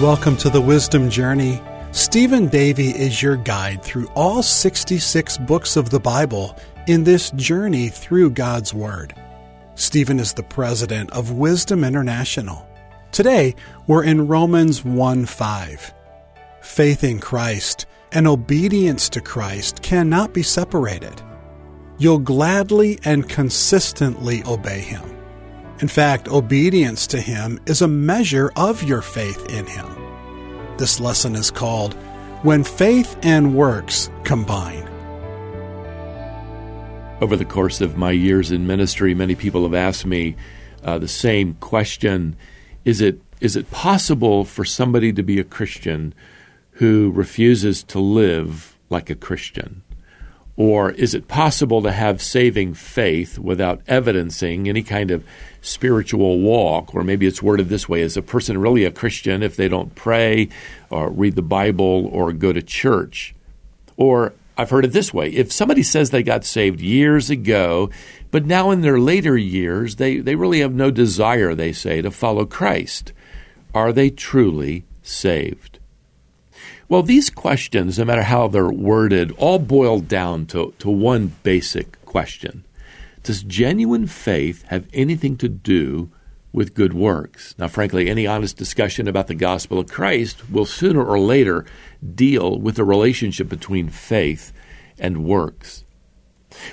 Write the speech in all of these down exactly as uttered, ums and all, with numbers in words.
Welcome to the Wisdom Journey. Stephen Davey is your guide through all sixty-six books of the Bible in this journey through God's Word. Stephen is the president of Wisdom International. Today, we're in Romans one five. Faith in Christ and obedience to Christ cannot be separated. You'll gladly and consistently obey Him. In fact, obedience to Him is a measure of your faith in Him. This lesson is called, When Faith and Works Combine. Over the course of my years in ministry, many people have asked me uh, the same question. Is it is it possible for somebody to be a Christian who refuses to live like a Christian? Or is it possible to have saving faith without evidencing any kind of spiritual walk? Or maybe it's worded this way, is a person really a Christian if they don't pray or read the Bible or go to church? Or I've heard it this way, if somebody says they got saved years ago, but now in their later years, they, they really have no desire, they say, to follow Christ, are they truly saved? Well, these questions, no matter how they're worded, all boil down to, to one basic question. Does genuine faith have anything to do with good works? Now, frankly, any honest discussion about the gospel of Christ will sooner or later deal with the relationship between faith and works.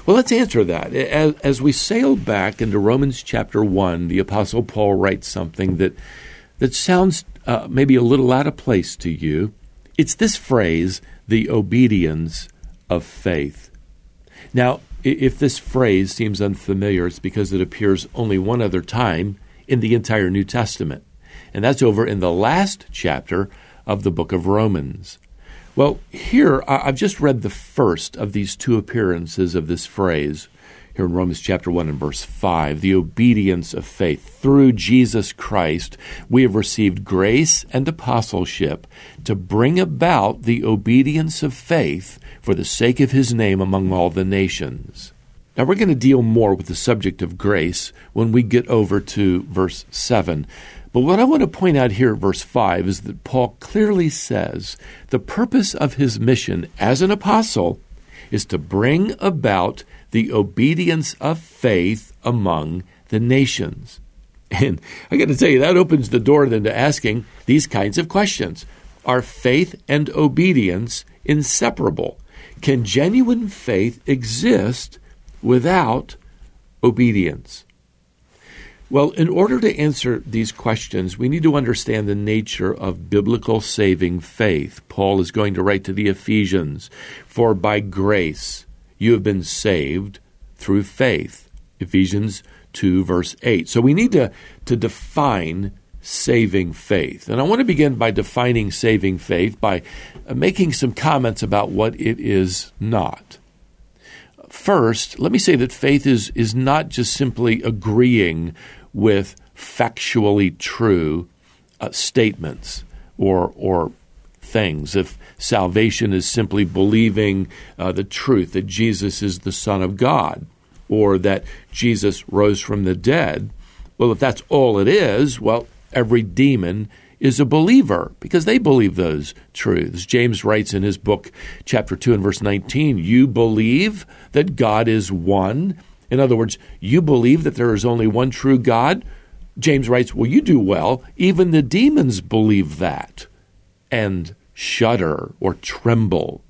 Well, let's answer that. As, as we sail back into Romans chapter one, the Apostle Paul writes something that, that sounds uh, maybe a little out of place to you. It's this phrase, the obedience of faith. Now, if this phrase seems unfamiliar, it's because it appears only one other time in the entire New Testament, and that's over in the last chapter of the book of Romans. Well, here, I've just read the first of these two appearances of this phrase here in Romans chapter one and verse five, the obedience of faith. Through Jesus Christ, we have received grace and apostleship to bring about the obedience of faith for the sake of His name among all the nations. Now, we're going to deal more with the subject of grace when we get over to verse seven. But what I want to point out here at verse five is that Paul clearly says the purpose of his mission as an apostle is to bring about the obedience of faith among the nations. And I got to tell you, that opens the door then to asking these kinds of questions. Are faith and obedience inseparable? Can genuine faith exist without obedience? Well, in order to answer these questions, we need to understand the nature of biblical saving faith. Paul is going to write to the Ephesians, "For by grace you have been saved through faith," Ephesians two, verse eight. So we need to, to define saving faith. And I want to begin by defining saving faith by making some comments about what it is not. First, let me say that faith is, is not just simply agreeing with factually true uh, statements or or things. If salvation is simply believing uh, the truth that Jesus is the Son of God or that Jesus rose from the dead, well, if that's all it is, well, every demon is a believer because they believe those truths. James writes in his book, chapter two and verse nineteen, you believe that God is one. In other words, you believe that there is only one true God. James writes, well, you do well. Even the demons believe that and shudder or tremble.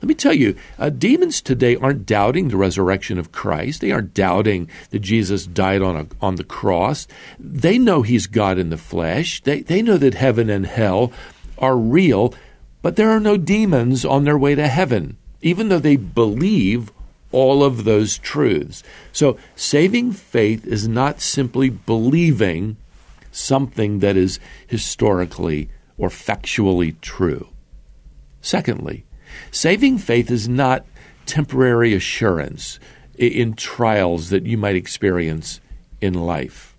Let me tell you, uh, demons today aren't doubting the resurrection of Christ. They aren't doubting that Jesus died on a, on the cross. They know He's God in the flesh. They, they know that heaven and hell are real, but there are no demons on their way to heaven, even though they believe all of those truths. So saving faith is not simply believing something that is historically or factually true. Secondly, saving faith is not temporary assurance in trials that you might experience in life.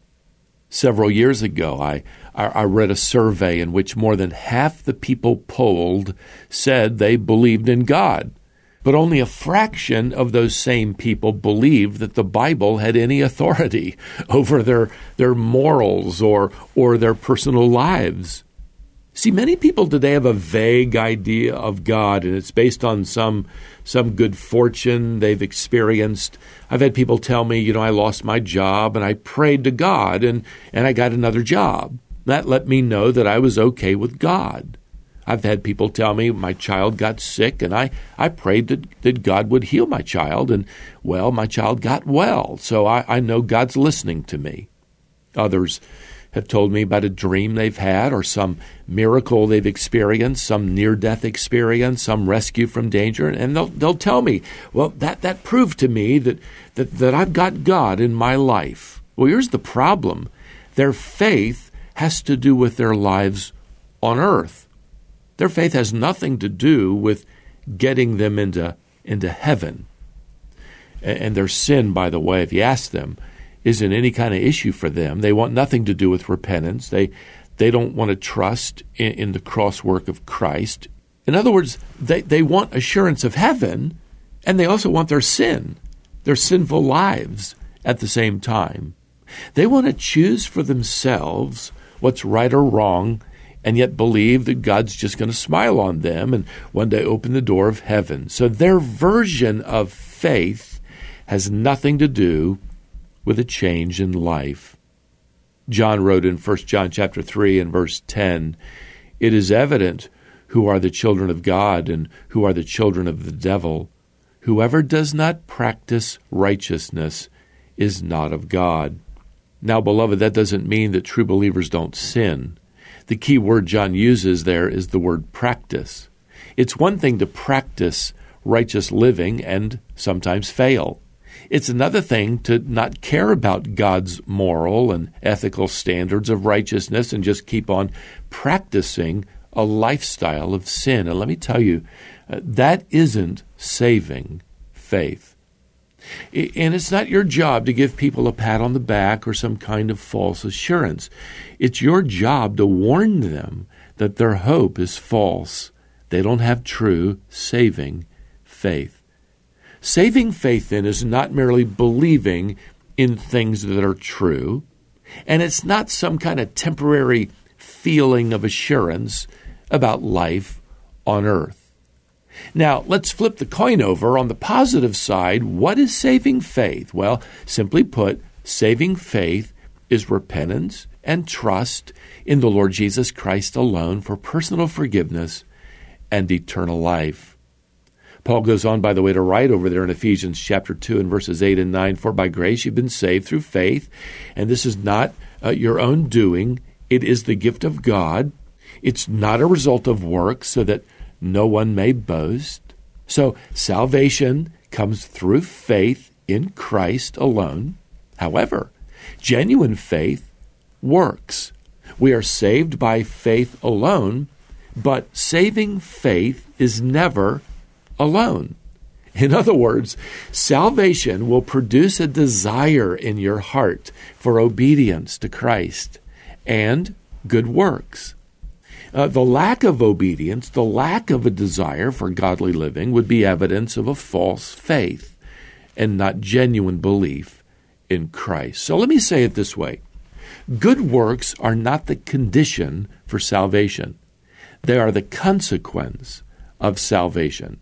Several years ago, I, I read a survey in which more than half the people polled said they believed in God, but only a fraction of those same people believed that the Bible had any authority over their their morals or or their personal lives. See, many people today have a vague idea of God, and it's based on some some good fortune they've experienced. I've had people tell me, you know, I lost my job, and I prayed to God, and, and I got another job. That let me know that I was okay with God. I've had people tell me my child got sick, and I, I prayed that, that God would heal my child, and, well, my child got well, so I, I know God's listening to me. Others have told me about a dream they've had or some miracle they've experienced, some near-death experience, some rescue from danger, and they'll they'll tell me, well, that, that proved to me that, that, that I've got God in my life. Well, here's the problem. Their faith has to do with their lives on earth. Their faith has nothing to do with getting them into, into heaven. And their sin, by the way, if you ask them, isn't any kind of issue for them. They want nothing to do with repentance. They they don't want to trust in, in the cross work of Christ. In other words, they, they want assurance of heaven, and they also want their sin, their sinful lives at the same time. They want to choose for themselves what's right or wrong, and yet believe that God's just going to smile on them and one day open the door of heaven. So their version of faith has nothing to do with a change in life. John wrote in First John chapter three and verse ten, "It is evident who are the children of God and who are the children of the devil. Whoever does not practice righteousness is not of God." Now, beloved, that doesn't mean that true believers don't sin. The key word John uses there is the word practice. It's one thing to practice righteous living and sometimes fail. It's another thing to not care about God's moral and ethical standards of righteousness and just keep on practicing a lifestyle of sin. And let me tell you, that isn't saving faith. And it's not your job to give people a pat on the back or some kind of false assurance. It's your job to warn them that their hope is false. They don't have true saving faith. Saving faith, then, is not merely believing in things that are true, and it's not some kind of temporary feeling of assurance about life on earth. Now, let's flip the coin over. On the positive side, what is saving faith? Well, simply put, saving faith is repentance and trust in the Lord Jesus Christ alone for personal forgiveness and eternal life. Paul goes on, by the way, to write over there in Ephesians chapter two and verses eight and nine, "For by grace you've been saved through faith, and this is not uh, your own doing. It is the gift of God. It's not a result of works, so that no one may boast." So salvation comes through faith in Christ alone. However, genuine faith works. We are saved by faith alone, but saving faith is never alone. In other words, salvation will produce a desire in your heart for obedience to Christ and good works. Uh, the lack of obedience, the lack of a desire for godly living would be evidence of a false faith and not genuine belief in Christ. So let me say it this way. Good works are not the condition for salvation. They are the consequence of salvation,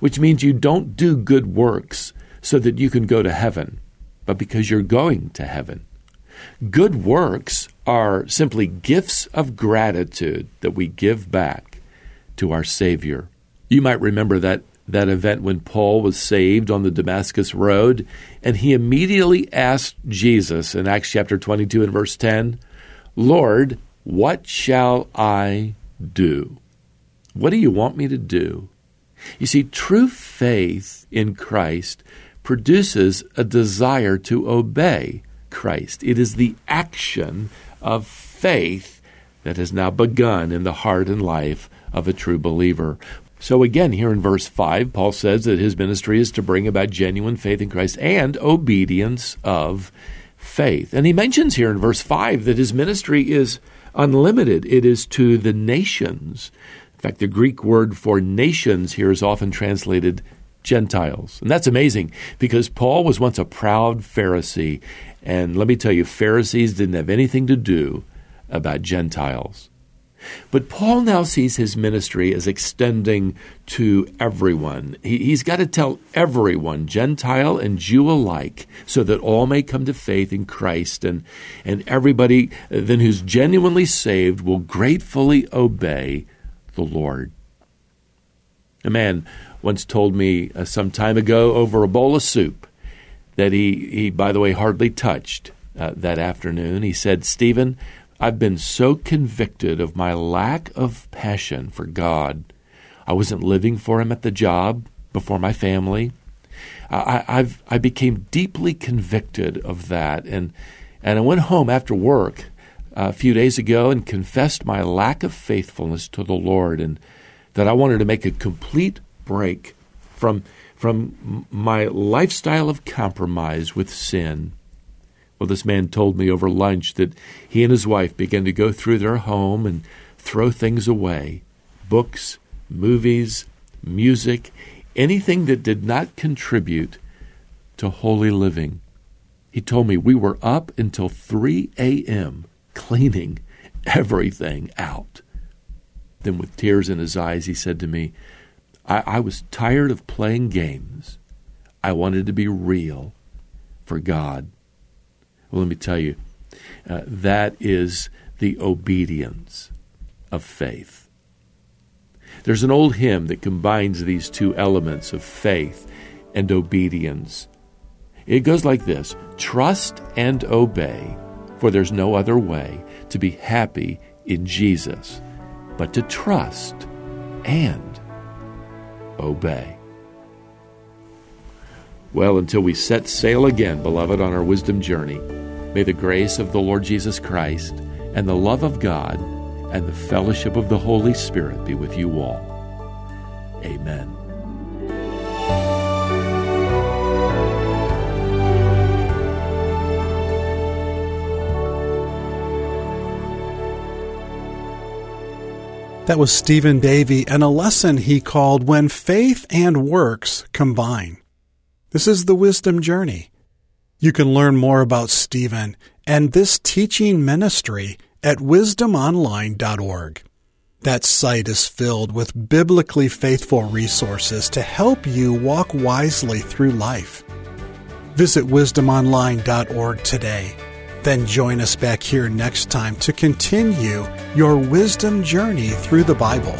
which means you don't do good works so that you can go to heaven, but because you're going to heaven. Good works are simply gifts of gratitude that we give back to our Savior. You might remember that, that event when Paul was saved on the Damascus Road, and he immediately asked Jesus in Acts chapter twenty-two and verse ten, "Lord, what shall I do? What do you want me to do?" You see, true faith in Christ produces a desire to obey Christ. It is the action of faith that has now begun in the heart and life of a true believer. So again, here in verse five, Paul says that his ministry is to bring about genuine faith in Christ and obedience of faith. And he mentions here in verse five that his ministry is unlimited it is to the nations. In fact, the Greek word for nations here is often translated Gentiles. And that's amazing because Paul was once a proud Pharisee. And let me tell you, Pharisees didn't have anything to do about Gentiles. But Paul now sees his ministry as extending to everyone. He, he's got to tell everyone, Gentile and Jew alike, so that all may come to faith in Christ, and, and everybody then who's genuinely saved will gratefully obey the Lord. A man once told me uh, some time ago over a bowl of soup that he, he by the way, hardly touched uh, that afternoon. He said, "Stephen, I've been so convicted of my lack of passion for God. I wasn't living for Him at the job, before my family. I, I've I became deeply convicted of that, and and I went home after work a few days ago and confessed my lack of faithfulness to the Lord, and that I wanted to make a complete break from from my lifestyle of compromise with sin." Well, this man told me over lunch that he and his wife began to go through their home and throw things away, books, movies, music, anything that did not contribute to holy living. He told me we were up until three a.m. cleaning everything out. Then with tears in his eyes, he said to me, I, I was tired of playing games. I wanted to be real for God. Well, let me tell you, uh, that is the obedience of faith. There's an old hymn that combines these two elements of faith and obedience. It goes like this: trust and obey, for there's no other way to be happy in Jesus but to trust and obey. Well, until we set sail again, beloved, on our wisdom journey, may the grace of the Lord Jesus Christ and the love of God and the fellowship of the Holy Spirit be with you all. Amen. That was Stephen Davey and a lesson he called When Faith and Works Combine. This is the Wisdom Journey. You can learn more about Stephen and this teaching ministry at wisdom online dot org. That site is filled with biblically faithful resources to help you walk wisely through life. Visit wisdom online dot org today. Then join us back here next time to continue your wisdom journey through the Bible.